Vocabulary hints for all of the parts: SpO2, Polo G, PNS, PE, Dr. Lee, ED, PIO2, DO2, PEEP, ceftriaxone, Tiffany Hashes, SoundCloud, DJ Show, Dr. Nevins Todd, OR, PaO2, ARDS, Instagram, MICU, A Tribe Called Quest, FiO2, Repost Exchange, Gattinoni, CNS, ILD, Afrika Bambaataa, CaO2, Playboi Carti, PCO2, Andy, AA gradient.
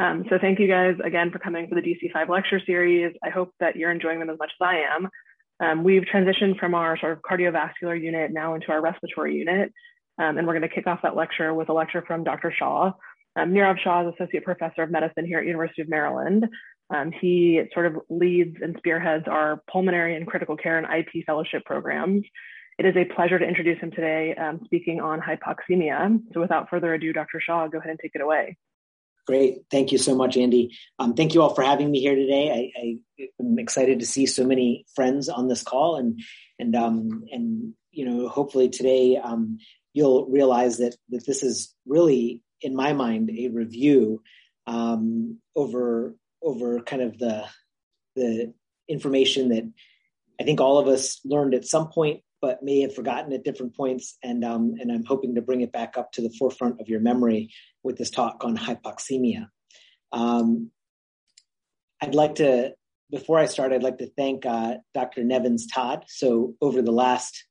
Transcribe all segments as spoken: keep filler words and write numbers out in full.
Um, so thank you guys again for coming for the D C five lecture series. I hope that you're enjoying them as much as I am. Um, we've transitioned from our sort of cardiovascular unit now into our respiratory unit. Um, and we're going to kick off that lecture with a lecture from Doctor Shaw. Um, Nirav Shaw is Associate Professor of Medicine here at University of Maryland. Um, he sort of leads and spearheads our pulmonary and critical care and I P fellowship programs. It is a pleasure to introduce him today, um, speaking on hypoxemia. So without further ado, Doctor Shaw, go ahead and take it away. Great. Thank you so much, Andy. Um, thank you all for having me here today. I, I am excited to see so many friends on this call, and, and, um, and you know, hopefully today um, you'll realize that, that this is really, in my mind, a review um, over over kind of the the information that I think all of us learned at some point, but may have forgotten at different points. And um, and I'm hoping to bring it back up to the forefront of your memory with this talk on hypoxemia. Um, I'd like to, before I start, I'd like to thank uh, Doctor Nevins Todd. So over the last,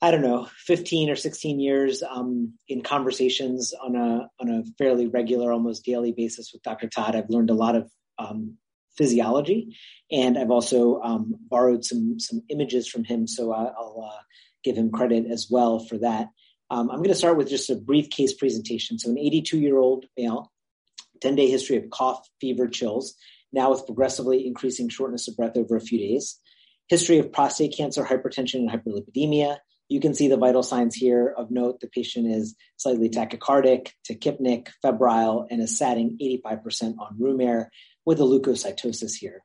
I don't know, fifteen or sixteen years um, in conversations on a on a fairly regular, almost daily basis with Doctor Todd, I've learned a lot of um, physiology, and I've also um, borrowed some some images from him. So I, I'll uh, give him credit as well for that. Um, I'm going to start with just a brief case presentation. So an eighty-two-year-old male, ten-day history of cough, fever, chills, now with progressively increasing shortness of breath over a few days, history of prostate cancer, hypertension, and hyperlipidemia. You can see the vital signs here. Of note, the patient is slightly tachycardic, tachypnic, febrile, and is satting eighty-five percent on room air with a leukocytosis here.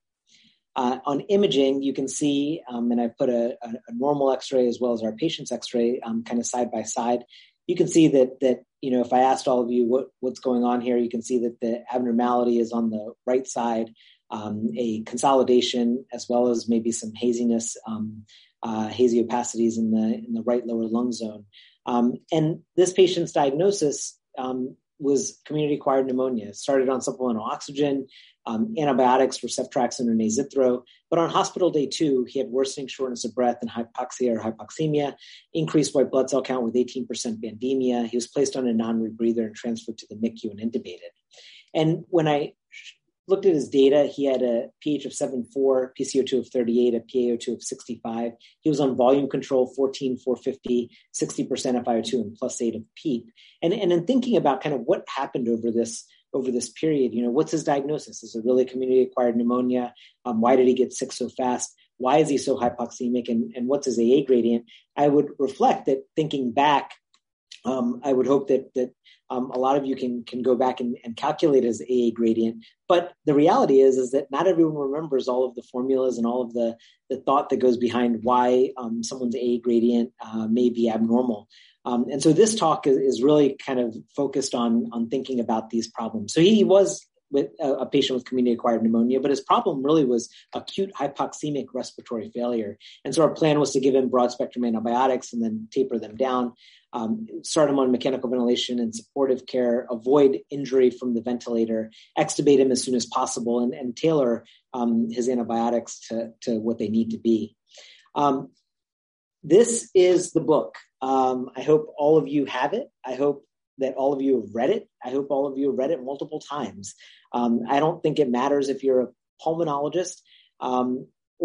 Uh, on imaging, you can see, um, and I put a, a, a normal x-ray as well as our patient's x-ray um, kind of side by side. You can see that, that you know, if I asked all of you what, what's going on here, you can see that the abnormality is on the right side, um, a consolidation, as well as maybe some haziness, um, Uh, hazy opacities in the in the right lower lung zone. Um, and this patient's diagnosis um, was community-acquired pneumonia. It started on supplemental oxygen, um, antibiotics, ceftriaxone and azithro. But on hospital day two, he had worsening shortness of breath and hypoxia or hypoxemia, increased white blood cell count with eighteen percent bandemia. He was placed on a non-rebreather and transferred to the M I C U and intubated. And when I looked at his data, he had a pH of seven point four, P C O two of thirty-eight, a P A O two of sixty-five. He was on volume control, fourteen, four fifty, sixty percent of F i O two and plus eight of PEEP. And, and in thinking about kind of what happened over this over this period, you know, what's his diagnosis? Is it really community-acquired pneumonia? Um, why did he get sick so fast? Why is he so hypoxemic? And, and what's his A A gradient? I would reflect that thinking back, Um, I would hope that that um, a lot of you can can go back and, and calculate his A A gradient. But the reality is, is that not everyone remembers all of the formulas and all of the, the thought that goes behind why um, someone's A A gradient uh, may be abnormal. Um, and so this talk is, is really kind of focused on, on thinking about these problems. So he was with a, a patient with community-acquired pneumonia, but his problem really was acute hypoxemic respiratory failure. And so our plan was to give him broad-spectrum antibiotics and then taper them down. Um, start him on mechanical ventilation and supportive care, avoid injury from the ventilator, extubate him as soon as possible, and, and tailor um, his antibiotics to, to what they need to be. Um, this is the book. Um, I hope all of you have it. I hope that all of you have read it. I hope all of you have read it multiple times. Um, I don't think it matters if you're a pulmonologist um,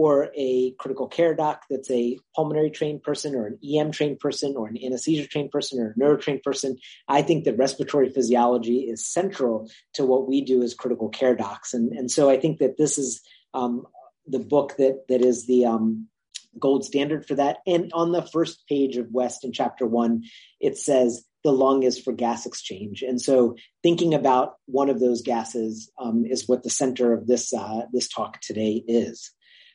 or a critical care doc that's a pulmonary trained person or an E M trained person or an anesthesia trained person or a neuro trained person. I think that respiratory physiology is central to what we do as critical care docs. And, and so I think that this is um, the book that that is the um, gold standard for that. And on the first page of West in chapter one, it says, the lung is for gas exchange. And so thinking about one of those gases um, is what the center of this uh, this talk today is.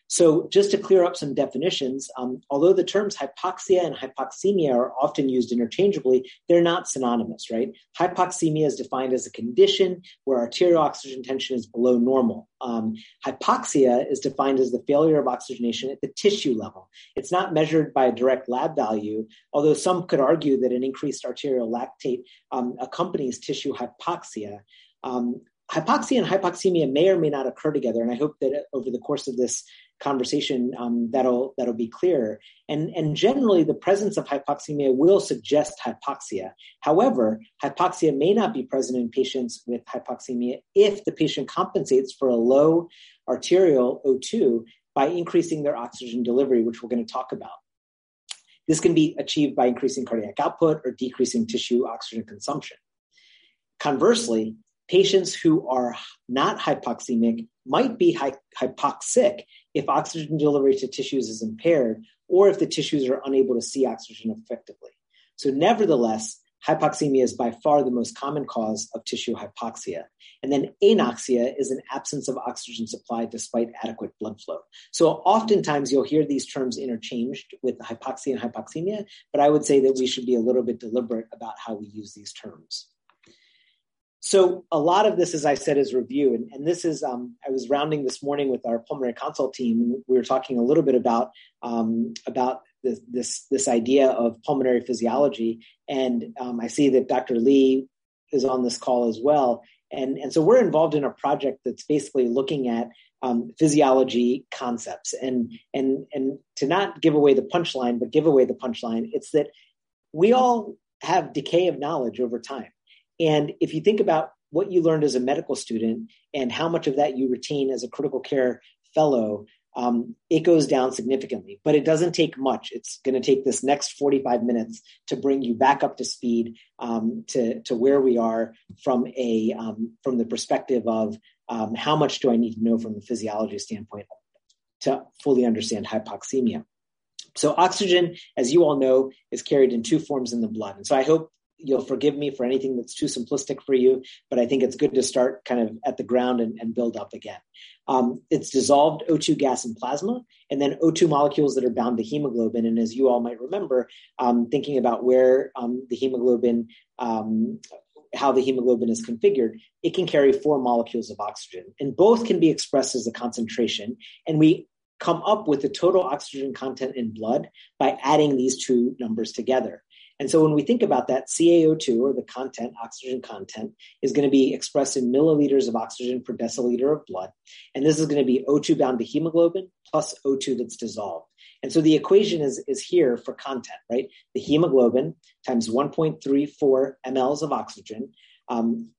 So just to clear up some definitions, um, although the terms hypoxia and hypoxemia are often used interchangeably, they're not synonymous, right? Hypoxemia is defined as a condition where arterial oxygen tension is below normal. Um, hypoxia is defined as the failure of oxygenation at the tissue level. It's not measured by a direct lab value, although some could argue that an increased arterial lactate um, accompanies tissue hypoxia. Um, hypoxia and hypoxemia may or may not occur together, and I hope that over the course of this conversation, um, that'll that'll be clearer. And, and generally, the presence of hypoxemia will suggest hypoxia. However, hypoxia may not be present in patients with hypoxemia if the patient compensates for a low arterial O two by increasing their oxygen delivery, which we're going to talk about. This can be achieved by increasing cardiac output or decreasing tissue oxygen consumption. Conversely, patients who are not hypoxemic might be hy- hypoxic if oxygen delivery to tissues is impaired or if the tissues are unable to see oxygen effectively. So nevertheless, hypoxemia is by far the most common cause of tissue hypoxia. And then anoxia is an absence of oxygen supply despite adequate blood flow. So oftentimes you'll hear these terms interchanged with hypoxia and hypoxemia, but I would say that we should be a little bit deliberate about how we use these terms. So a lot of this, as I said, is review. And, and this is, um, I was rounding this morning with our pulmonary consult team, and we were talking a little bit about, um, about this, this, this idea of pulmonary physiology. And um, I see that Doctor Lee is on this call as well. And, and so we're involved in a project that's basically looking at um, physiology concepts. And, and, and to not give away the punchline, but give away the punchline, it's that we all have decay of knowledge over time. And if you think about what you learned as a medical student and how much of that you retain as a critical care fellow, um, it goes down significantly. But it doesn't take much. It's going to take this next forty-five minutes to bring you back up to speed um, to, to where we are from a um, from the perspective of um, how much do I need to know from the physiology standpoint to fully understand hypoxemia. So oxygen, as you all know, is carried in two forms in the blood. And so I hope you'll forgive me for anything that's too simplistic for you, but I think it's good to start kind of at the ground and, and build up again. Um, it's dissolved O two gas in plasma, and then O two molecules that are bound to hemoglobin. And as you all might remember, um, thinking about where um, the hemoglobin, um, how the hemoglobin is configured, it can carry four molecules of oxygen, and both can be expressed as a concentration. And we come up with the total oxygen content in blood by adding these two numbers together. And so when we think about that, C A O two, or the content, oxygen content, is going to be expressed in milliliters of oxygen per deciliter of blood. And this is going to be O two bound to hemoglobin plus O two that's dissolved. And so the equation is, is here for content, right? The hemoglobin times one point three four milliliters of oxygen um,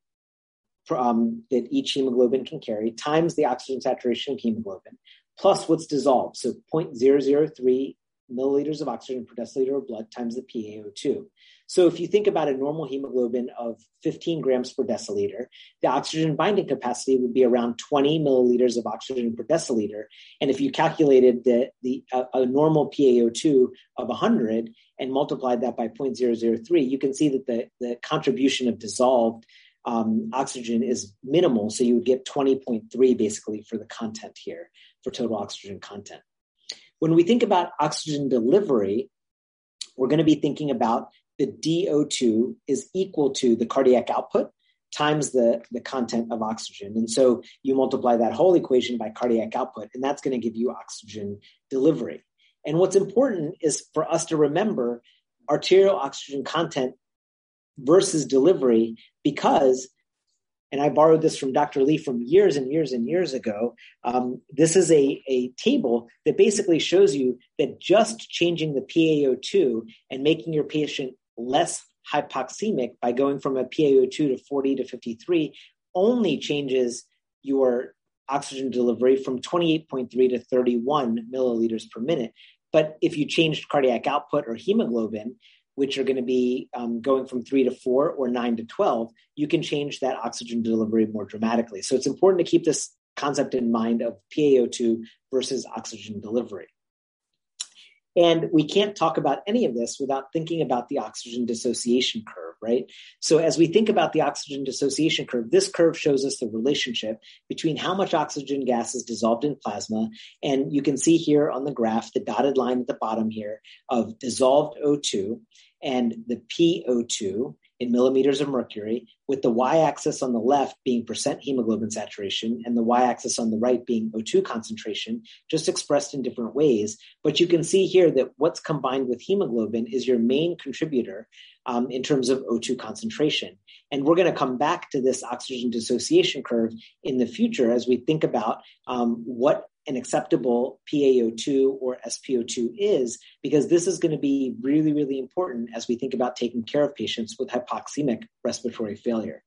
for, um, that each hemoglobin can carry, times the oxygen saturation of hemoglobin, plus what's dissolved, so zero point zero zero three milliliters of oxygen per deciliter of blood times the P A O two. So if you think about a normal hemoglobin of fifteen grams per deciliter, the oxygen binding capacity would be around twenty milliliters of oxygen per deciliter. And if you calculated the, the a, a normal P A O two of one hundred and multiplied that by zero point zero zero three, you can see that the, the contribution of dissolved um, oxygen is minimal. So you would get twenty point three basically for the content here, for total oxygen content. When we think about oxygen delivery, we're going to be thinking about the D O two is equal to the cardiac output times the, the content of oxygen. And so you multiply that whole equation by cardiac output, and that's going to give you oxygen delivery. And what's important is for us to remember arterial oxygen content versus delivery, because, and I borrowed this from Doctor Lee from years and years and years ago. Um, this is a, a table that basically shows you that just changing the P A O two and making your patient less hypoxemic by going from a P A O two to forty to fifty-three only changes your oxygen delivery from twenty-eight point three to thirty-one milliliters per minute. But if you changed cardiac output or hemoglobin, which are going to be um, going from three to four or nine to twelve, you can change that oxygen delivery more dramatically. So it's important to keep this concept in mind of P A O two versus oxygen delivery. And we can't talk about any of this without thinking about the oxygen dissociation curve, right? So as we think about the oxygen dissociation curve, this curve shows us the relationship between how much oxygen gas is dissolved in plasma. And you can see here on the graph, the dotted line at the bottom here of dissolved O two and the P O two in millimeters of mercury, with the y-axis on the left being percent hemoglobin saturation and the y-axis on the right being O two concentration, just expressed in different ways. But you can see here that what's combined with hemoglobin is your main contributor um, in terms of O two concentration. And we're going to come back to this oxygen dissociation curve in the future as we think about um, what an acceptable P A O two or S P O two is, because this is going to be really, really important as we think about taking care of patients with hypoxemic respiratory failure.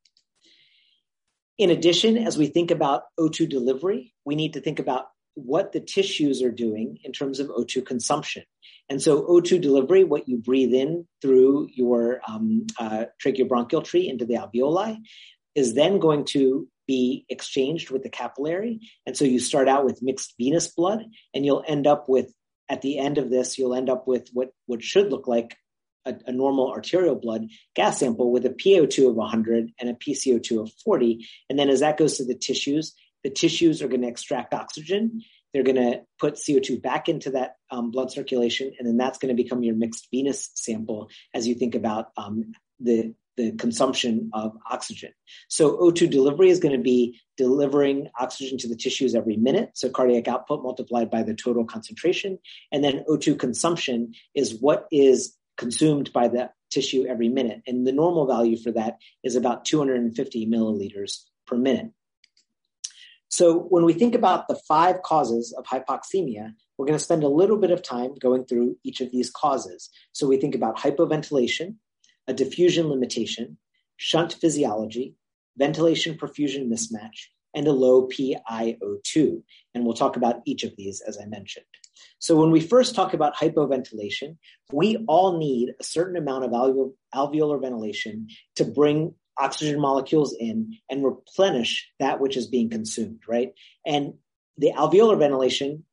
In addition, as we think about O two delivery, we need to think about what the tissues are doing in terms of O two consumption. And so O two delivery, what you breathe in through your um, uh, tracheobronchial tree into the alveoli, is then going to be exchanged with the capillary. And so you start out with mixed venous blood, and you'll end up with, at the end of this, you'll end up with what, what should look like a, a normal arterial blood gas sample with a P A O two of one hundred and a P C O two of forty. And then as that goes to the tissues, the tissues are going to extract oxygen. They're going to put C O two back into that um, blood circulation. And then that's going to become your mixed venous sample as you think about um, the the consumption of oxygen. So O two delivery is going to be delivering oxygen to the tissues every minute. So cardiac output multiplied by the total concentration. And then O two consumption is what is consumed by the tissue every minute. And the normal value for that is about two hundred fifty milliliters per minute. So when we think about the five causes of hypoxemia, we're going to spend a little bit of time going through each of these causes. So we think about hypoventilation, a diffusion limitation, shunt physiology, ventilation-perfusion mismatch, and a low P I O two. And we'll talk about each of these, as I mentioned. So when we first talk about hypoventilation, we all need a certain amount of alve- alveolar ventilation to bring oxygen molecules in and replenish that which is being consumed, right? And the alveolar ventilation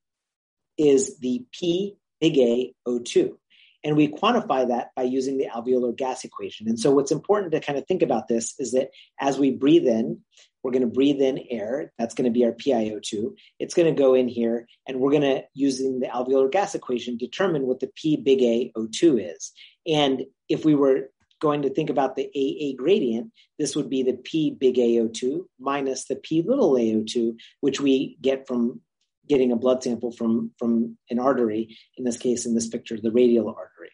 is the P big A O two. And we quantify that by using the alveolar gas equation. And so what's important to kind of think about this is that as we breathe in, we're going to breathe in air. That's going to be our P I O two. It's going to go in here, and we're going to, using the alveolar gas equation, determine what the P big A O two is. And if we were going to think about the A A gradient, this would be the P big A O two minus the P little A O two, which we get from getting a blood sample from, from an artery, in this case, in this picture, the radial artery.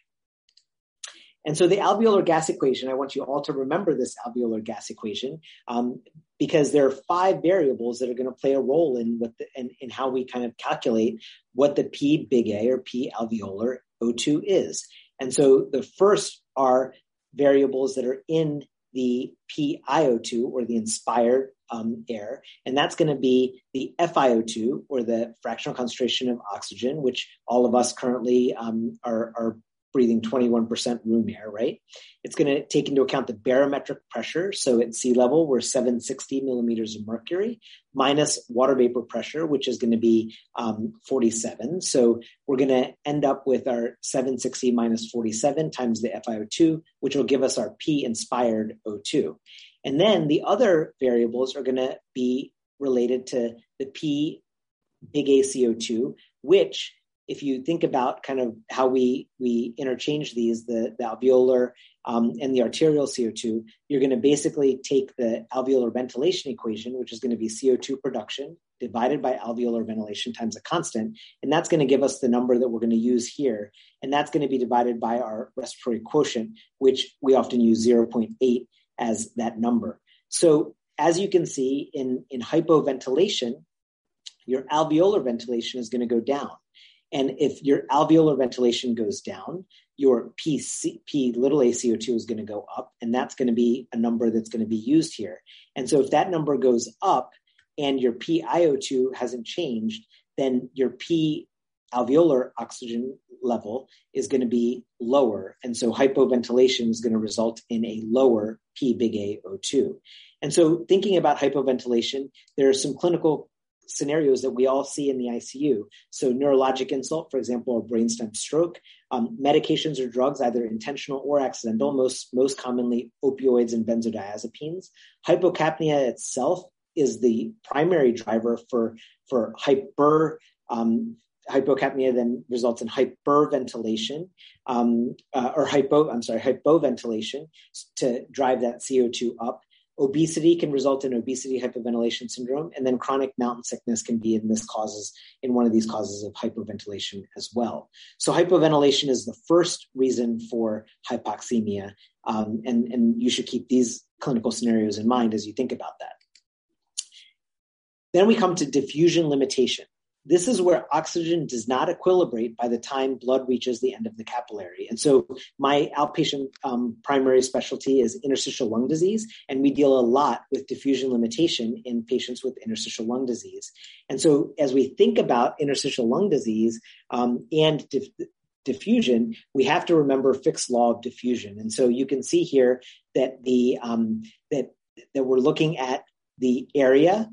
And so the alveolar gas equation, I want you all to remember this alveolar gas equation um, because there are five variables that are going to play a role in, what the, in, in how we kind of calculate what the P big A or P alveolar O two is. And so the first are variables that are in the P I O two or the inspired um, air, and that's going to be the F I O two or the fractional concentration of oxygen, which all of us currently um, are, are breathing twenty-one percent room air, right? It's going to take into account the barometric pressure. So at sea level, we're seven hundred sixty millimeters of mercury minus water vapor pressure, which is going to be um, forty-seven. So we're going to end up with our seven hundred sixty minus forty-seven times the F I O two, which will give us our P-inspired O two. And then the other variables are going to be related to the P big A C O two, which, if you think about kind of how we, we interchange these, the, the alveolar um, and the arterial C O two, you're going to basically take the alveolar ventilation equation, which is going to be C O two production divided by alveolar ventilation times a constant. And that's going to give us the number that we're going to use here. And that's going to be divided by our respiratory quotient, which we often use zero point eight as that number. So as you can see in, in hypoventilation, your alveolar ventilation is going to go down. And if your alveolar ventilation goes down, your P C, P little a C O two is going to go up, and that's going to be a number that's going to be used here. And so if that number goes up and your P I O two hasn't changed, then your P alveolar oxygen level is going to be lower. And so hypoventilation is going to result in a lower P big A O two. And so thinking about hypoventilation, there are some clinical scenarios that we all see in the I C U. So neurologic insult, for example, or brainstem stroke, um, medications or drugs, either intentional or accidental, most, most commonly opioids and benzodiazepines. Hypocapnia itself is the primary driver for, for hyper, um, hypocapnia then results in hyperventilation um, uh, or hypo, I'm sorry, hypoventilation to drive that C O two up. Obesity can result in obesity hyperventilation syndrome, and then chronic mountain sickness can be in this causes in one of these causes of hyperventilation as well. So hyperventilation is the first reason for hypoxemia, um, and, and you should keep these clinical scenarios in mind as you think about that. Then we come to diffusion limitation. This is where oxygen does not equilibrate by the time blood reaches the end of the capillary. And so my outpatient um, primary specialty is interstitial lung disease, and we deal a lot with diffusion limitation in patients with interstitial lung disease. And so as we think about interstitial lung disease um, and dif- diffusion, we have to remember Fick's law of diffusion. And so you can see here that the um, that that we're looking at the area,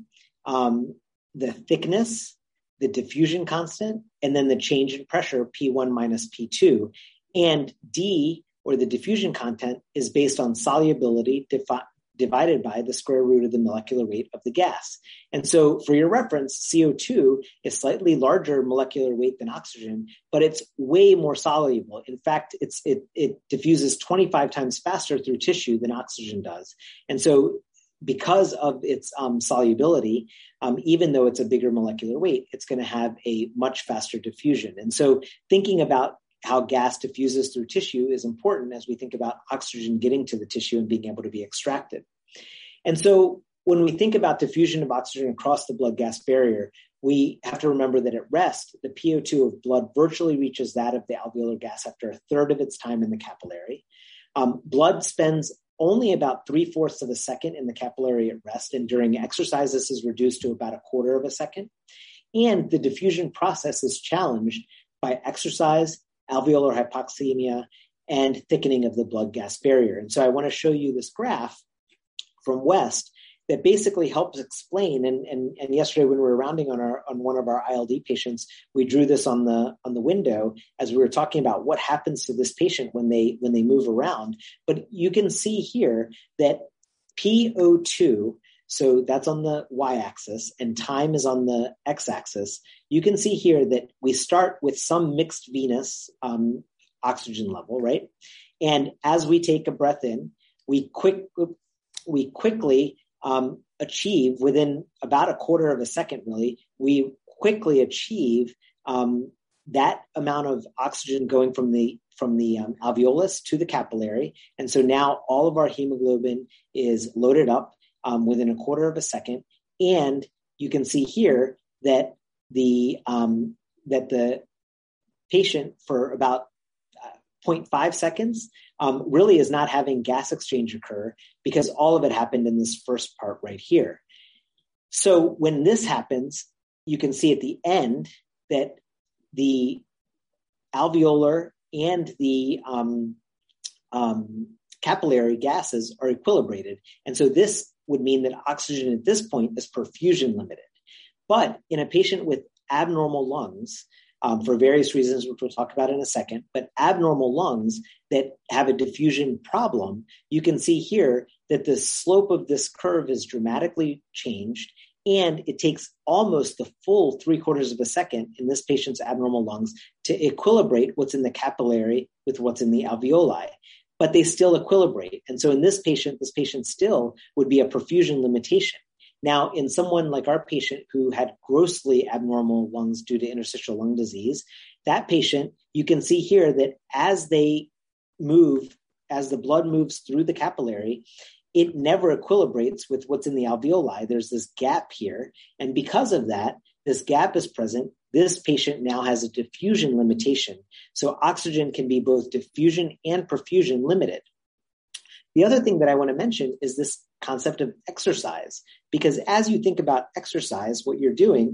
um, the thickness, the diffusion constant, and then the change in pressure, P one minus P two. And D, or the diffusion content, is based on solubility defi- divided by the square root of the molecular weight of the gas. And so for your reference, C O two is slightly larger molecular weight than oxygen, but it's way more soluble. In fact, it's it, it diffuses twenty-five times faster through tissue than oxygen does. And so because of its um, solubility, um, even though it's a bigger molecular weight, it's going to have a much faster diffusion. And so thinking about how gas diffuses through tissue is important as we think about oxygen getting to the tissue and being able to be extracted. And so when we think about diffusion of oxygen across the blood-gas barrier, we have to remember that at rest, the P O two of blood virtually reaches that of the alveolar gas after a third of its time in the capillary. Um, blood spends only about three-fourths of a second in the capillary at rest, and during exercise, this is reduced to about a quarter of a second. And the diffusion process is challenged by exercise, alveolar hypoxemia, and thickening of the blood-gas barrier. And so I want to show you this graph from West that basically helps explain, and, and, and yesterday when we were rounding on our on one of our I L D patients, we drew this on the on the window as we were talking about what happens to this patient when they when they move around. But you can see here that P O two, so that's on the y-axis, and time is on the x-axis. You can see here that we start with some mixed venous um, oxygen level, right? And as we take a breath in, we quick we quickly Um, achieve within about a quarter of a second, really, we quickly achieve um, that amount of oxygen going from the from the um, alveolus to the capillary. And so now all of our hemoglobin is loaded up um, within a quarter of a second. And you can see here that the um, that the patient for about zero point five seconds um, really is not having gas exchange occur because all of it happened in this first part right here. So when this happens, you can see at the end that the alveolar and the um, um, capillary gases are equilibrated. And so this would mean that oxygen at this point is perfusion limited. But in a patient with abnormal lungs, Um, for various reasons, which we'll talk about in a second, but abnormal lungs that have a diffusion problem, you can see here that the slope of this curve is dramatically changed, and it takes almost the full three quarters of a second in this patient's abnormal lungs to equilibrate what's in the capillary with what's in the alveoli. But they still equilibrate. And so in this patient, this patient still would be a perfusion limitation. Now, in someone like our patient who had grossly abnormal lungs due to interstitial lung disease, that patient, you can see here that as they move, as the blood moves through the capillary, it never equilibrates with what's in the alveoli. There's this gap here. And because of that, this gap is present. This patient now has a diffusion limitation. So oxygen can be both diffusion and perfusion limited. The other thing that I want to mention is this concept of exercise, because as you think about exercise, what you're doing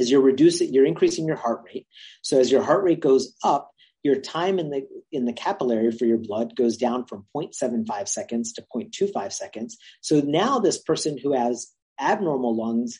is you're reducing, you're increasing your heart rate. So as your heart rate goes up, your time in the in the capillary for your blood goes down from zero point seven five seconds to zero point two five seconds. So now this person who has abnormal lungs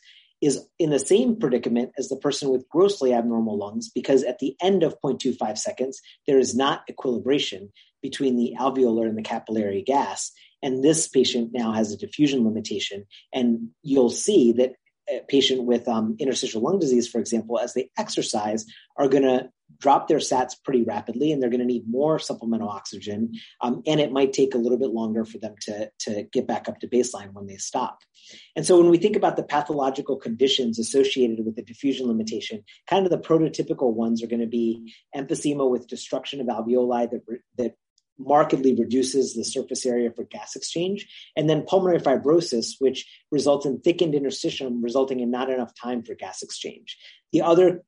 is in the same predicament as the person with grossly abnormal lungs, because at the end of zero point two five seconds, there is not equilibration between the alveolar and the capillary gas. And this patient now has a diffusion limitation. And you'll see that a patient with um, interstitial lung disease, for example, as they exercise, are going to drop their sats pretty rapidly, and they're going to need more supplemental oxygen. Um, and it might take a little bit longer for them to, to get back up to baseline when they stop. And so when we think about the pathological conditions associated with the diffusion limitation, kind of the prototypical ones are going to be emphysema with destruction of alveoli that, that markedly reduces the surface area for gas exchange, and then pulmonary fibrosis, which results in thickened interstitium, resulting in not enough time for gas exchange. The other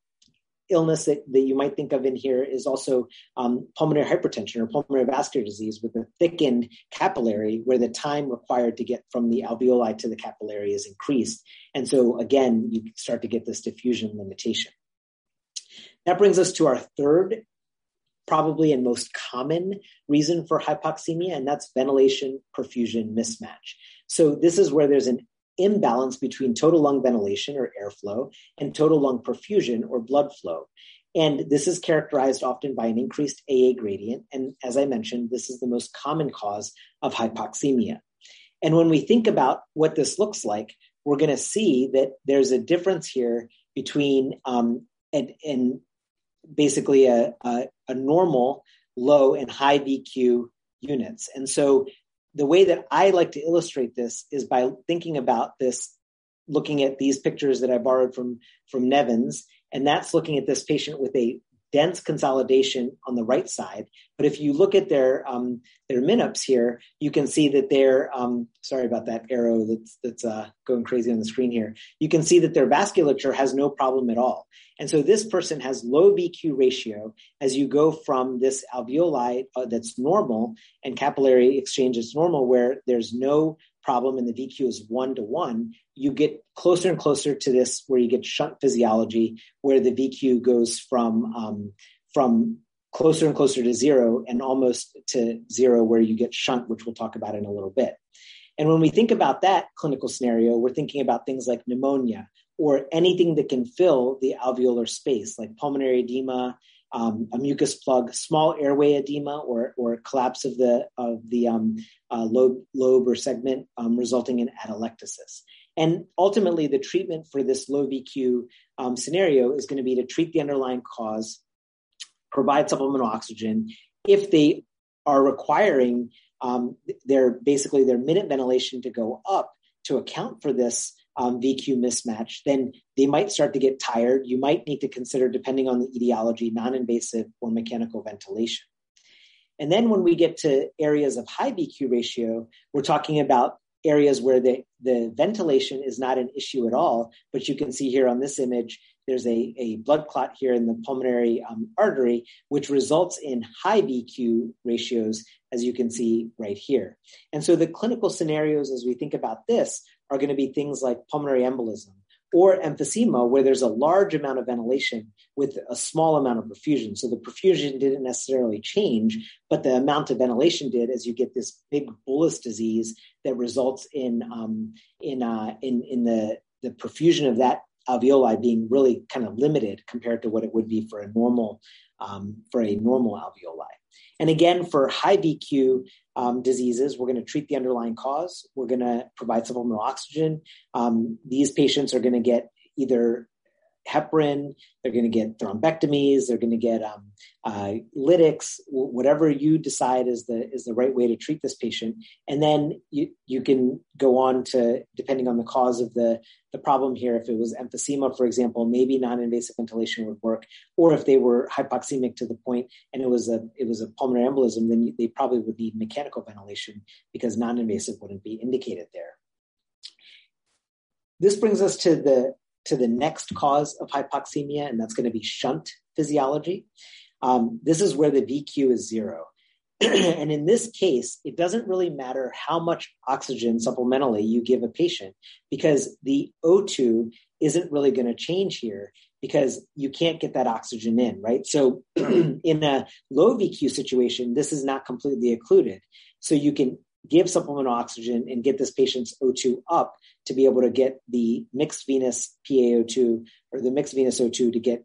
illness that, that you might think of in here is also um, pulmonary hypertension or pulmonary vascular disease with a thickened capillary where the time required to get from the alveoli to the capillary is increased. And so again, you start to get this diffusion limitation. That brings us to our third, probably and most common reason for hypoxemia, and that's ventilation perfusion mismatch. So this is where there's an imbalance between total lung ventilation or airflow and total lung perfusion or blood flow. And this is characterized often by an increased A A gradient. And as I mentioned, this is the most common cause of hypoxemia. And when we think about what this looks like, we're going to see that there's a difference here between um, and, and basically a, a, a normal, low, and high V Q units. And so the way that I like to illustrate this is by thinking about this, looking at these pictures that I borrowed from, from Nevins, and that's looking at this patient with a dense consolidation on the right side. But if you look at their um, their min-ups here, you can see that they're, um, sorry about that arrow that's, that's uh, going crazy on the screen here. You can see that their vasculature has no problem at all. And so this person has low V Q ratio as you go from this alveoli uh, that's normal and capillary exchange is normal where there's no problem and the V Q is one to one, you get closer and closer to this where you get shunt physiology, where the V Q goes from, um, from closer and closer to zero and almost to zero where you get shunt, which we'll talk about in a little bit. And when we think about that clinical scenario, we're thinking about things like pneumonia or anything that can fill the alveolar space, like pulmonary edema, Um, a mucus plug, small airway edema, or or collapse of the of the um, uh, lobe, lobe or segment, um, resulting in atelectasis. And ultimately, the treatment for this low V Q um, scenario is going to be to treat the underlying cause, provide supplemental oxygen. If they are requiring um, their basically their minute ventilation to go up to account for this Um, V Q mismatch, then they might start to get tired. You might need to consider, depending on the etiology, non-invasive or mechanical ventilation. And then when we get to areas of high V Q ratio, we're talking about areas where the, the ventilation is not an issue at all, but you can see here on this image, there's a, a blood clot here in the pulmonary um, artery, which results in high V Q ratios, as you can see right here. And so the clinical scenarios, as we think about this, are going to be things like pulmonary embolism or emphysema, where there's a large amount of ventilation with a small amount of perfusion. So the perfusion didn't necessarily change, but the amount of ventilation did, as you get this big bullous disease that results in um, in, uh, in in the the perfusion of that alveoli being really kind of limited compared to what it would be for a normal um, for a normal alveoli. And again, for high V Q um, diseases, we're going to treat the underlying cause. We're going to provide supplemental oxygen. Um, these patients are going to get either heparin, they're going to get thrombectomies, they're going to get um, uh, lytics, w- whatever you decide is the is the right way to treat this patient. And then you, you can go on to, depending on the cause of the, the problem here, if it was emphysema, for example, maybe non-invasive ventilation would work, or if they were hypoxemic to the point and it was a it was a pulmonary embolism, then you, they probably would need mechanical ventilation because non-invasive wouldn't be indicated there. This brings us to the to the next cause of hypoxemia, and that's going to be shunt physiology. Um, this is where the V Q is zero. And in this case, it doesn't really matter how much oxygen supplementally you give a patient because the O two isn't really going to change here because you can't get that oxygen in, right? So in a low V Q situation, this is not completely occluded. So you can give supplemental oxygen and get this patient's O two up to be able to get the mixed venous P A O two or the mixed venous O two to get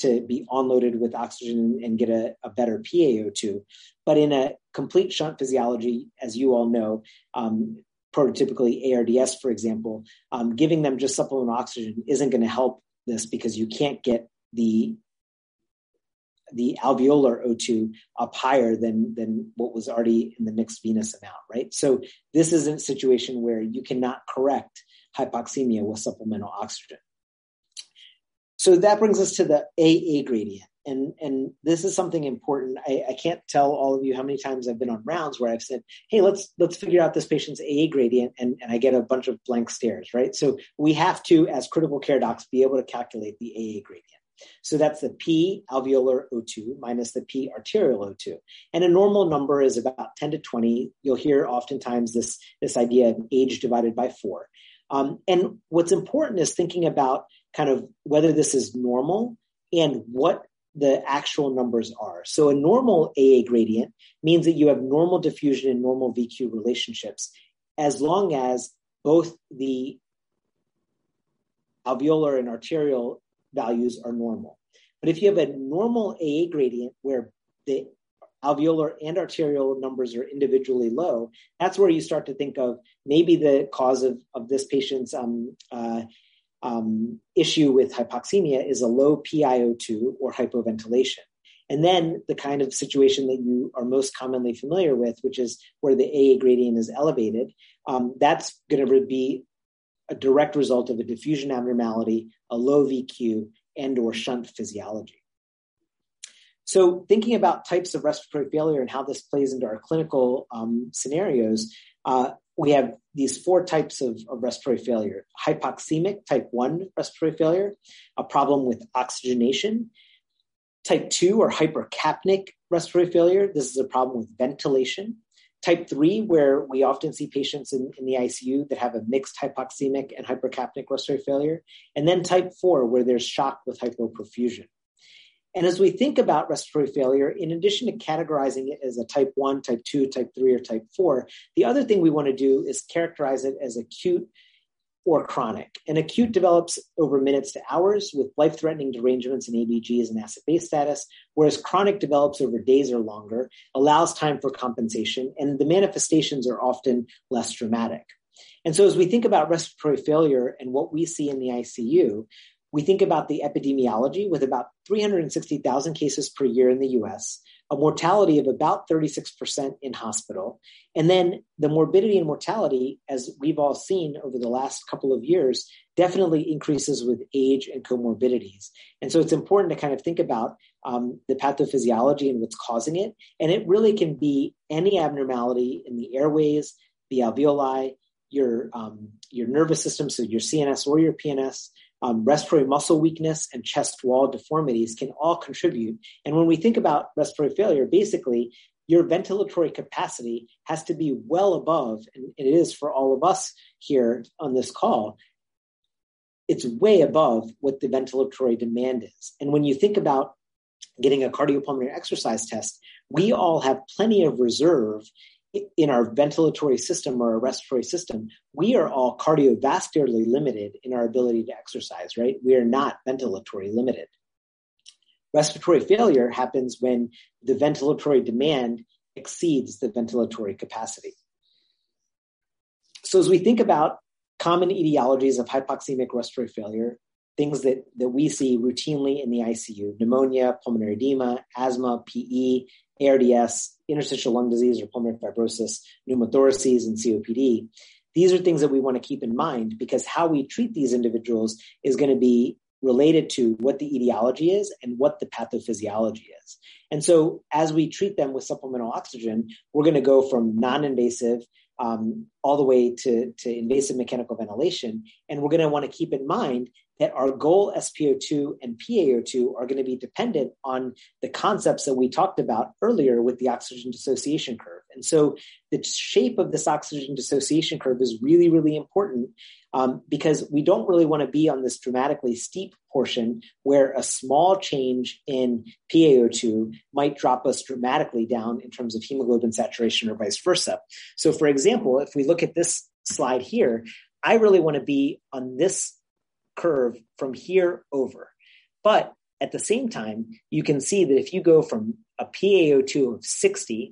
to be onloaded with oxygen and get a, a better P A O two. But in a complete shunt physiology, as you all know, um, prototypically A R D S, for example, um, giving them just supplemental oxygen isn't going to help this because you can't get the the alveolar O two up higher than, than what was already in the mixed venous amount, right? So this is a situation where you cannot correct hypoxemia with supplemental oxygen. So that brings us to the A A gradient. And and this is something important. I, I can't tell all of you how many times I've been on rounds where I've said, hey, let's let's figure out this patient's A A gradient, and, and I get a bunch of blank stares, right? So we have to, as critical care docs, be able to calculate the A A gradient. So that's the P alveolar O two minus the P arterial O two. And a normal number is about ten to twenty. You'll hear oftentimes this, this idea of age divided by four. Um, and what's important is thinking about kind of whether this is normal and what the actual numbers are. So a normal A A gradient means that you have normal diffusion and normal V Q relationships, as long as both the alveolar and arterial values are normal. But if you have a normal A A gradient where the alveolar and arterial numbers are individually low, that's where you start to think of maybe the cause of, of this patient's um, uh, um, issue with hypoxemia is a low P I O two or hypoventilation. And then the kind of situation that you are most commonly familiar with, which is where the A A gradient is elevated, um, that's going to be a direct result of a diffusion abnormality, a low V Q, and or shunt physiology. So thinking about types of respiratory failure and how this plays into our clinical um, scenarios, uh, we have these four types of, of respiratory failure: hypoxemic type one respiratory failure, a problem with oxygenation; type two or hypercapnic respiratory failure, this is a problem with ventilation; type three, where we often see patients in, in the I C U that have a mixed hypoxemic and hypercapnic respiratory failure; and then type four, where there's shock with hypoperfusion. And as we think about respiratory failure, in addition to categorizing it as a type one, type two, type three, or type four, the other thing we want to do is characterize it as acute or chronic. And acute develops over minutes to hours with life-threatening derangements in A B Gs and acid-base status, whereas chronic develops over days or longer, allows time for compensation, and the manifestations are often less dramatic. And so as we think about respiratory failure and what we see in the I C U, we think about the epidemiology with about three hundred sixty thousand cases per year in the U S, a mortality of about thirty-six percent in hospital. And then the morbidity and mortality, as we've all seen over the last couple of years, definitely increases with age and comorbidities. And so it's important to kind of think about um, the pathophysiology and what's causing it. And it really can be any abnormality in the airways, the alveoli, your, um, your nervous system, so your C N S or your P N S, Um, respiratory muscle weakness and chest wall deformities can all contribute. And when we think about respiratory failure, basically your ventilatory capacity has to be well above, and it is for all of us here on this call, it's way above what the ventilatory demand is. And when you think about getting a cardiopulmonary exercise test, we all have plenty of reserve in our ventilatory system or our respiratory system. We are all cardiovascularly limited in our ability to exercise, right? We are not ventilatory limited. Respiratory failure happens when the ventilatory demand exceeds the ventilatory capacity. So as we think about common etiologies of hypoxemic respiratory failure, things that, that we see routinely in the I C U: pneumonia, pulmonary edema, asthma, P E, A R D S, interstitial lung disease or pulmonary fibrosis, pneumothoraces, and C O P D. These are things that we want to keep in mind, because how we treat these individuals is going to be related to what the etiology is and what the pathophysiology is. And so as we treat them with supplemental oxygen, we're going to go from non-invasive um, all the way to, to invasive mechanical ventilation. And we're going to want to keep in mind that our goal S P O two and P A O two are going to be dependent on the concepts that we talked about earlier with the oxygen dissociation curve. And so the shape of this oxygen dissociation curve is really, really important um, because we don't really want to be on this dramatically steep portion where a small change in P A O two might drop us dramatically down in terms of hemoglobin saturation or vice versa. So for example, if we look at this slide here, I really want to be on this curve from here over. But at the same time, you can see that if you go from a P A O two of sixty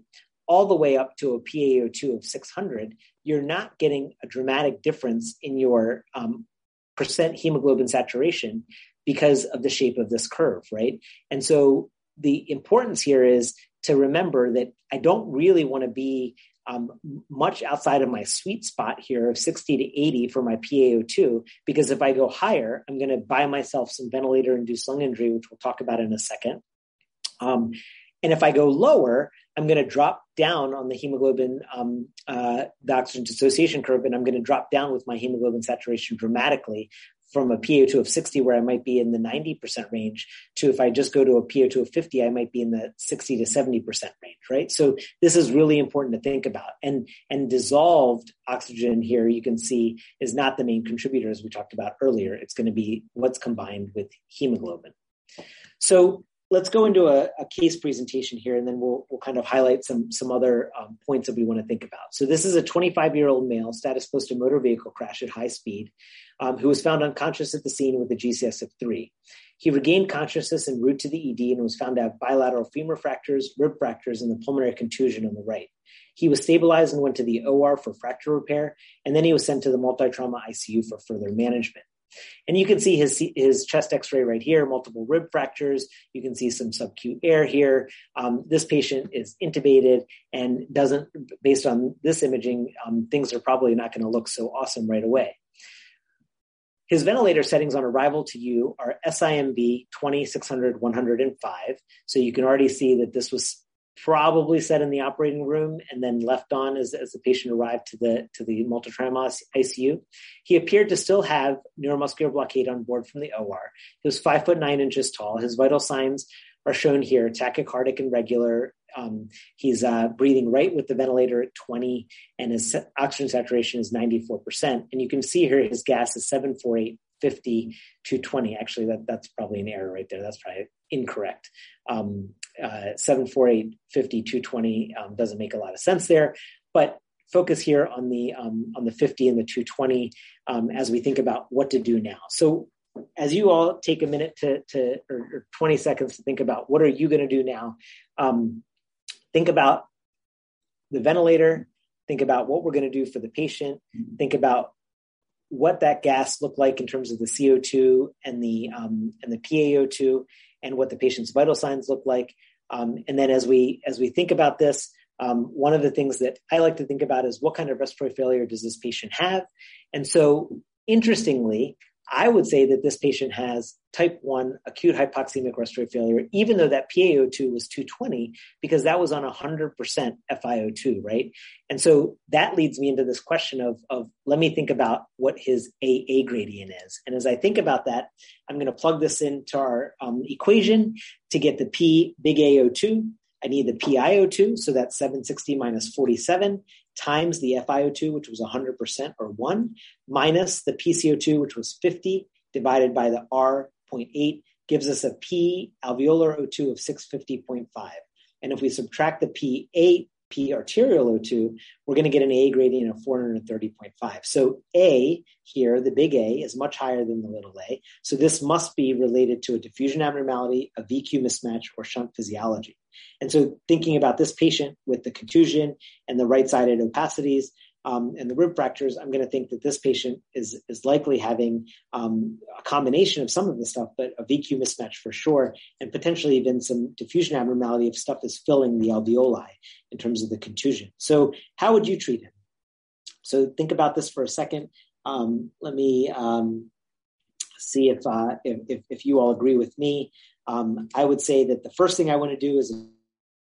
all the way up to a P A O two of six hundred, you're not getting a dramatic difference in your um, percent hemoglobin saturation because of the shape of this curve, right? And so the importance here is to remember that I don't really want to be Um, much outside of my sweet spot here of sixty to eighty for my P A O two, because if I go higher, I'm going to buy myself some ventilator-induced lung injury, which we'll talk about in a second. Um, and if I go lower, I'm going to drop down on the hemoglobin, um, uh, the oxygen dissociation curve, and I'm going to drop down with my hemoglobin saturation dramatically from a P A O two of sixty, where I might be in the ninety percent range, to if I just go to a P A O two of fifty, I might be in the sixty to seventy percent range, right? So this is really important to think about. And, and dissolved oxygen here, you can see, is not the main contributor, as we talked about earlier. It's going to be what's combined with hemoglobin. So let's go into a, a case presentation here, and then we'll, we'll kind of highlight some, some other um, points that we want to think about. So this is a twenty-five-year-old male, status post a motor vehicle crash at high speed, um, who was found unconscious at the scene with a G C S of three. He regained consciousness en route to the E D and was found to have bilateral femur fractures, rib fractures, and the pulmonary contusion on the right. He was stabilized and went to the O R for fracture repair, and then he was sent to the multi-trauma I C U for further management. And you can see his, his chest x-ray right here, multiple rib fractures. You can see some sub-Q air here. Um, this patient is intubated and doesn't, based on this imaging, um, things are probably not going to look so awesome right away. His ventilator settings on arrival to you are S I M V twenty, six hundred, one hundred five. So you can already see that this was probably set in the operating room and then left on as, as the patient arrived to the to the multi-trauma I C U. He appeared to still have neuromuscular blockade on board from the O R. He was five foot nine inches tall. His vital signs are shown here: tachycardic and regular. Um, he's uh, breathing right with the ventilator at twenty, and his oxygen saturation is ninety-four percent. And you can see here his gas is seven forty-eight, fifty, two twenty. Actually, that, that's probably an error right there. That's probably incorrect. Um, Uh, seven forty-eight, fifty, two twenty um, doesn't make a lot of sense there, but focus here on the um, on the fifty and the two twenty um, as we think about what to do now. So as you all take a minute to, to or, or twenty seconds to think about what are you going to do now, um, think about the ventilator, think about what we're going to do for the patient, think about what that gas looked like in terms of the C O two and the um, and the P A O two, and what the patient's vital signs look like. Um, and then as we as we think about this, um, one of the things that I like to think about is what kind of respiratory failure does this patient have? And so interestingly, I would say that this patient has type one acute hypoxemic respiratory failure, even though that P A O two was two twenty, because that was on one hundred percent F I O two, right? And so that leads me into this question of, of let me think about what his A A gradient is. And as I think about that, I'm going to plug this into our um, equation to get the P big A O two. I need the P I O two, so that's seven sixty minus forty-seven, times the F I O two, which was one hundred percent or one, minus the P C O two, which was fifty, divided by the R point eight, gives us a P alveolar O two of six fifty point five. And if we subtract the P A, P arterial O two, we're going to get an A gradient of four thirty point five. So A here, the big A, is much higher than the little a. So this must be related to a diffusion abnormality, a V Q mismatch, or shunt physiology. And so thinking about this patient with the contusion and the right-sided opacities um, and the rib fractures, I'm going to think that this patient is, is likely having um, a combination of some of the stuff, but a V Q mismatch for sure, and potentially even some diffusion abnormality if stuff is filling the alveoli in terms of the contusion. So how would you treat him? So think about this for a second. Um, let me um, see if, uh, if, if if you all agree with me. Um, I would say that the first thing I want to do is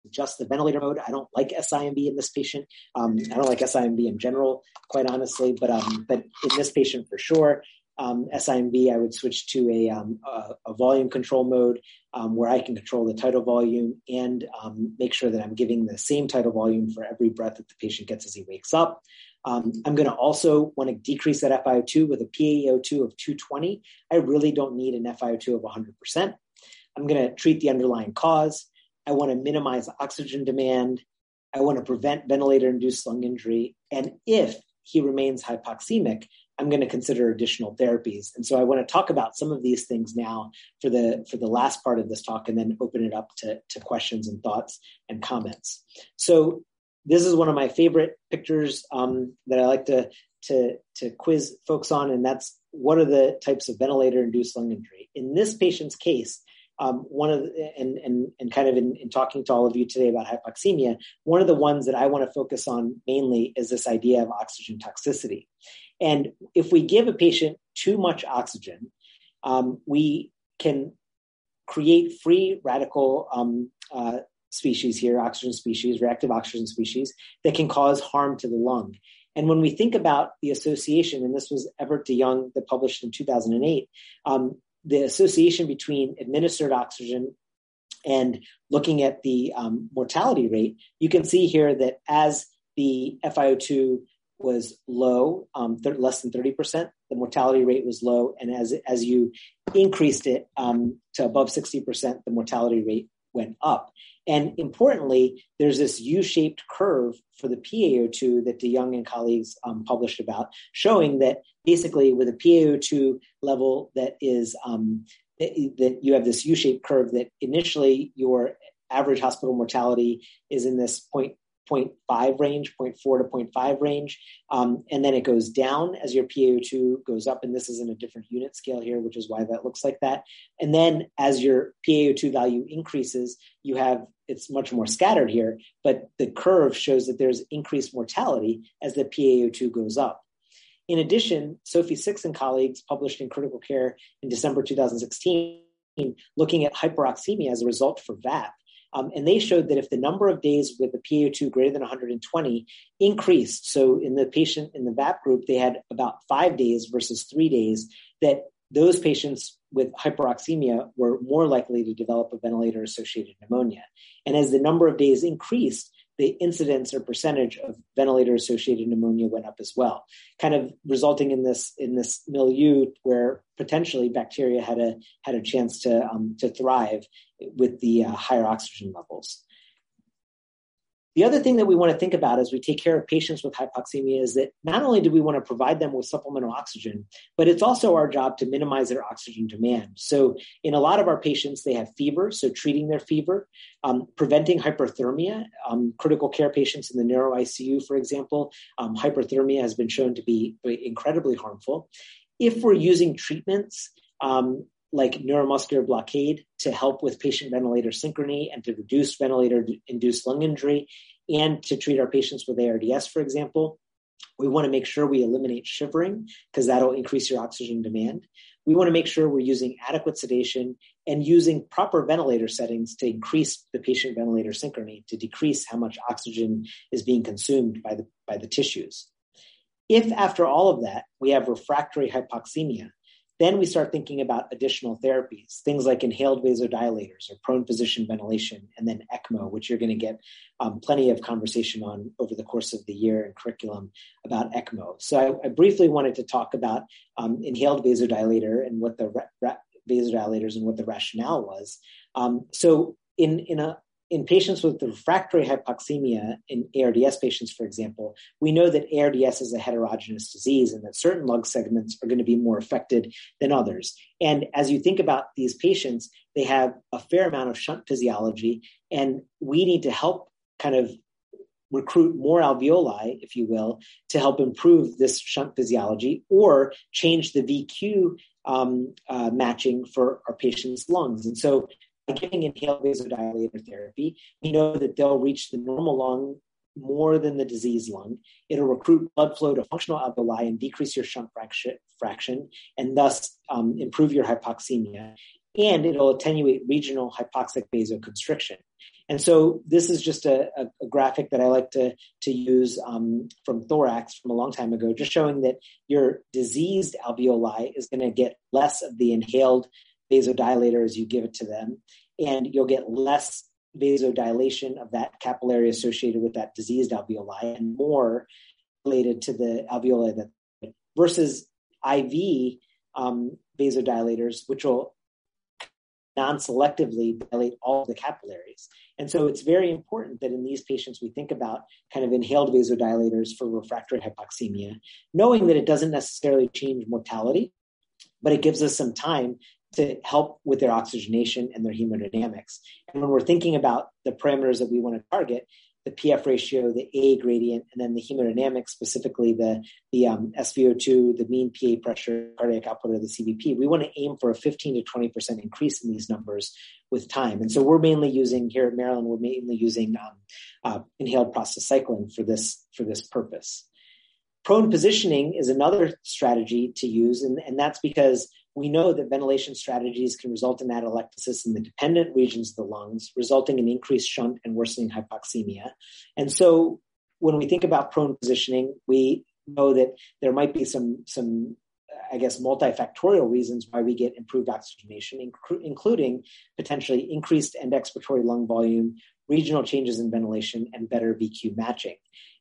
adjust the ventilator mode. I don't like S I M V in this patient. Um, I don't like S I M V in general, quite honestly, but um, but in this patient for sure. Um, S I M V, I would switch to a, um, a, a volume control mode um, where I can control the tidal volume and um, make sure that I'm giving the same tidal volume for every breath that the patient gets as he wakes up. Um, I'm going to also want to decrease that F I O two with a P A O two of two twenty. I really don't need an F I O two of one hundred percent. I'm going to treat the underlying cause. I want to minimize oxygen demand. I want to prevent ventilator-induced lung injury. And if he remains hypoxemic, I'm going to consider additional therapies. And so I want to talk about some of these things now for the, for the last part of this talk, and then open it up to, to questions and thoughts and comments. So this is one of my favorite pictures um, that I like to, to, to quiz folks on, and that's what are the types of ventilator-induced lung injury? In this patient's case, Um, one of the, and and and kind of in, in talking to all of you today about hypoxemia, one of the ones that I want to focus on mainly is this idea of oxygen toxicity. And if we give a patient too much oxygen, um, we can create free radical um, uh, species here, oxygen species, reactive oxygen species, that can cause harm to the lung. And when we think about the association, and this was Everett DeYoung that published in two thousand eight, um, the association between administered oxygen and looking at the um, mortality rate, you can see here that as the F I O two was low, um, th- less than thirty percent, the mortality rate was low. And as, as you increased it um, to above sixty percent, the mortality rate went up. And importantly, there's this U-shaped curve for the P A O two that DeYoung and colleagues um, published about, showing that basically with a P A O two level that is, um, that, that you have this U-shaped curve that initially your average hospital mortality is in this point, zero point five range, zero point four to zero point five range. Um, and then it goes down as your P A O two goes up. And this is in a different unit scale here, which is why that looks like that. And then as your P A O two value increases, you have, it's much more scattered here, but the curve shows that there's increased mortality as the P A O two goes up. In addition, Sophie Six and colleagues published in Critical Care in December two thousand sixteen, looking at hyperoxemia as a result for V A P. Um, and they showed that if the number of days with a P A O two greater than one hundred twenty increased, so in the patient in the V A P group, they had about five days versus three days, that those patients with hyperoxemia were more likely to develop a ventilator-associated pneumonia. And as the number of days increased, the incidence or percentage of ventilator-associated pneumonia went up as well, kind of resulting in this in this milieu where potentially bacteria had a had a chance to um, to thrive with the uh, higher oxygen levels. The other thing that we want to think about as we take care of patients with hypoxemia is that not only do we want to provide them with supplemental oxygen, but it's also our job to minimize their oxygen demand. So in a lot of our patients, they have fever, so treating their fever, um, preventing hyperthermia. Um, critical care patients in the neuro I C U, for example, um, hyperthermia has been shown to be incredibly harmful. If we're using treatments, um, like neuromuscular blockade to help with patient ventilator synchrony and to reduce ventilator-induced lung injury, and to treat our patients with A R D S, for example. We want to make sure we eliminate shivering because that'll increase your oxygen demand. We want to make sure we're using adequate sedation and using proper ventilator settings to increase the patient ventilator synchrony to decrease how much oxygen is being consumed by the, by the tissues. If after all of that, we have refractory hypoxemia, then we start thinking about additional therapies, things like inhaled vasodilators or prone position ventilation, and then ECMO, which you're going to get um, plenty of conversation on over the course of the year and curriculum about ECMO. So I, I briefly wanted to talk about um, inhaled vasodilator and what the ra- ra- vasodilators and what the rationale was. Um, so in in a In patients with refractory hypoxemia, in A R D S patients, for example, we know that A R D S is a heterogeneous disease and that certain lung segments are going to be more affected than others. And as you think about these patients, they have a fair amount of shunt physiology, and we need to help kind of recruit more alveoli, if you will, to help improve this shunt physiology or change the V Q um, uh, matching for our patients' lungs. And so by giving inhaled vasodilator therapy, we know that they'll reach the normal lung more than the diseased lung. It'll recruit blood flow to functional alveoli and decrease your shunt fraction, and thus um, improve your hypoxemia. And it'll attenuate regional hypoxic vasoconstriction. And so this is just a, a, a graphic that I like to, to use um, from thorax from a long time ago, just showing that your diseased alveoli is going to get less of the inhaled vasodilator as you give it to them, and you'll get less vasodilation of that capillary associated with that diseased alveoli and more related to the alveoli that versus I V um, vasodilators, which will non-selectively dilate all the capillaries. And so it's very important that in these patients, we think about kind of inhaled vasodilators for refractory hypoxemia, knowing that it doesn't necessarily change mortality, but it gives us some time to help with their oxygenation and their hemodynamics. And when we're thinking about the parameters that we want to target, the P F ratio, the A A gradient, and then the hemodynamics, specifically the, the um, S p O two, the mean P A pressure, cardiac output, or the C B P, we want to aim for a fifteen to twenty percent increase in these numbers with time. And so we're mainly using, here at Maryland, we're mainly using um, uh, inhaled prostacyclin for this, for this purpose. Prone positioning is another strategy to use, and, and that's because we know that ventilation strategies can result in atelectasis in the dependent regions of the lungs, resulting in increased shunt and worsening hypoxemia. And so when we think about prone positioning, we know that there might be some, some I guess, multifactorial reasons why we get improved oxygenation, inc- including potentially increased end expiratory lung volume, regional changes in ventilation, and better V Q matching.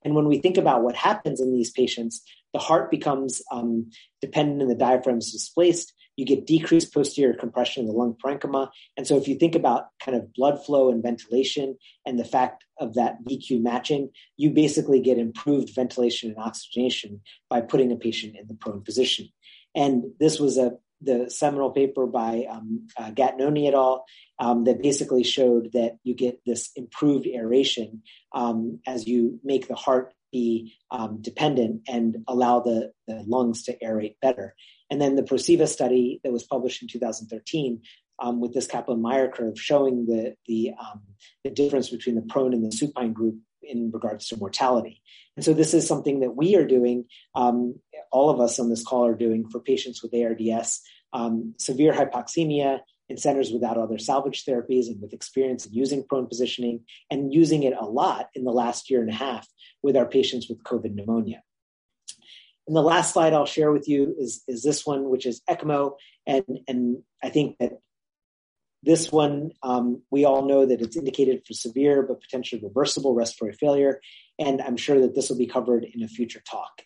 And when we think about what happens in these patients, the heart becomes um, dependent and the diaphragm is displaced. You get decreased posterior compression in the lung parenchyma. And so if you think about kind of blood flow and ventilation and the fact of that V Q matching, you basically get improved ventilation and oxygenation by putting a patient in the prone position. And this was a the seminal paper by um, uh, Gattinoni et al. Um, that basically showed that you get this improved aeration um, as you make the heart be um, dependent and allow the, the lungs to aerate better. And then the Proceva study that was published in two thousand thirteen um, with this Kaplan-Meier curve showing the the, um, the difference between the prone and the supine group in regards to mortality. And so this is something that we are doing, um, all of us on this call are doing for patients with A R D S, um, severe hypoxemia in centers without other salvage therapies and with experience in using prone positioning and using it a lot in the last year and a half with our patients with COVID pneumonia. And the last slide I'll share with you is, is this one, which is ECMO. And, and I think that this one, um, we all know that it's indicated for severe but potentially reversible respiratory failure. And I'm sure that this will be covered in a future talk.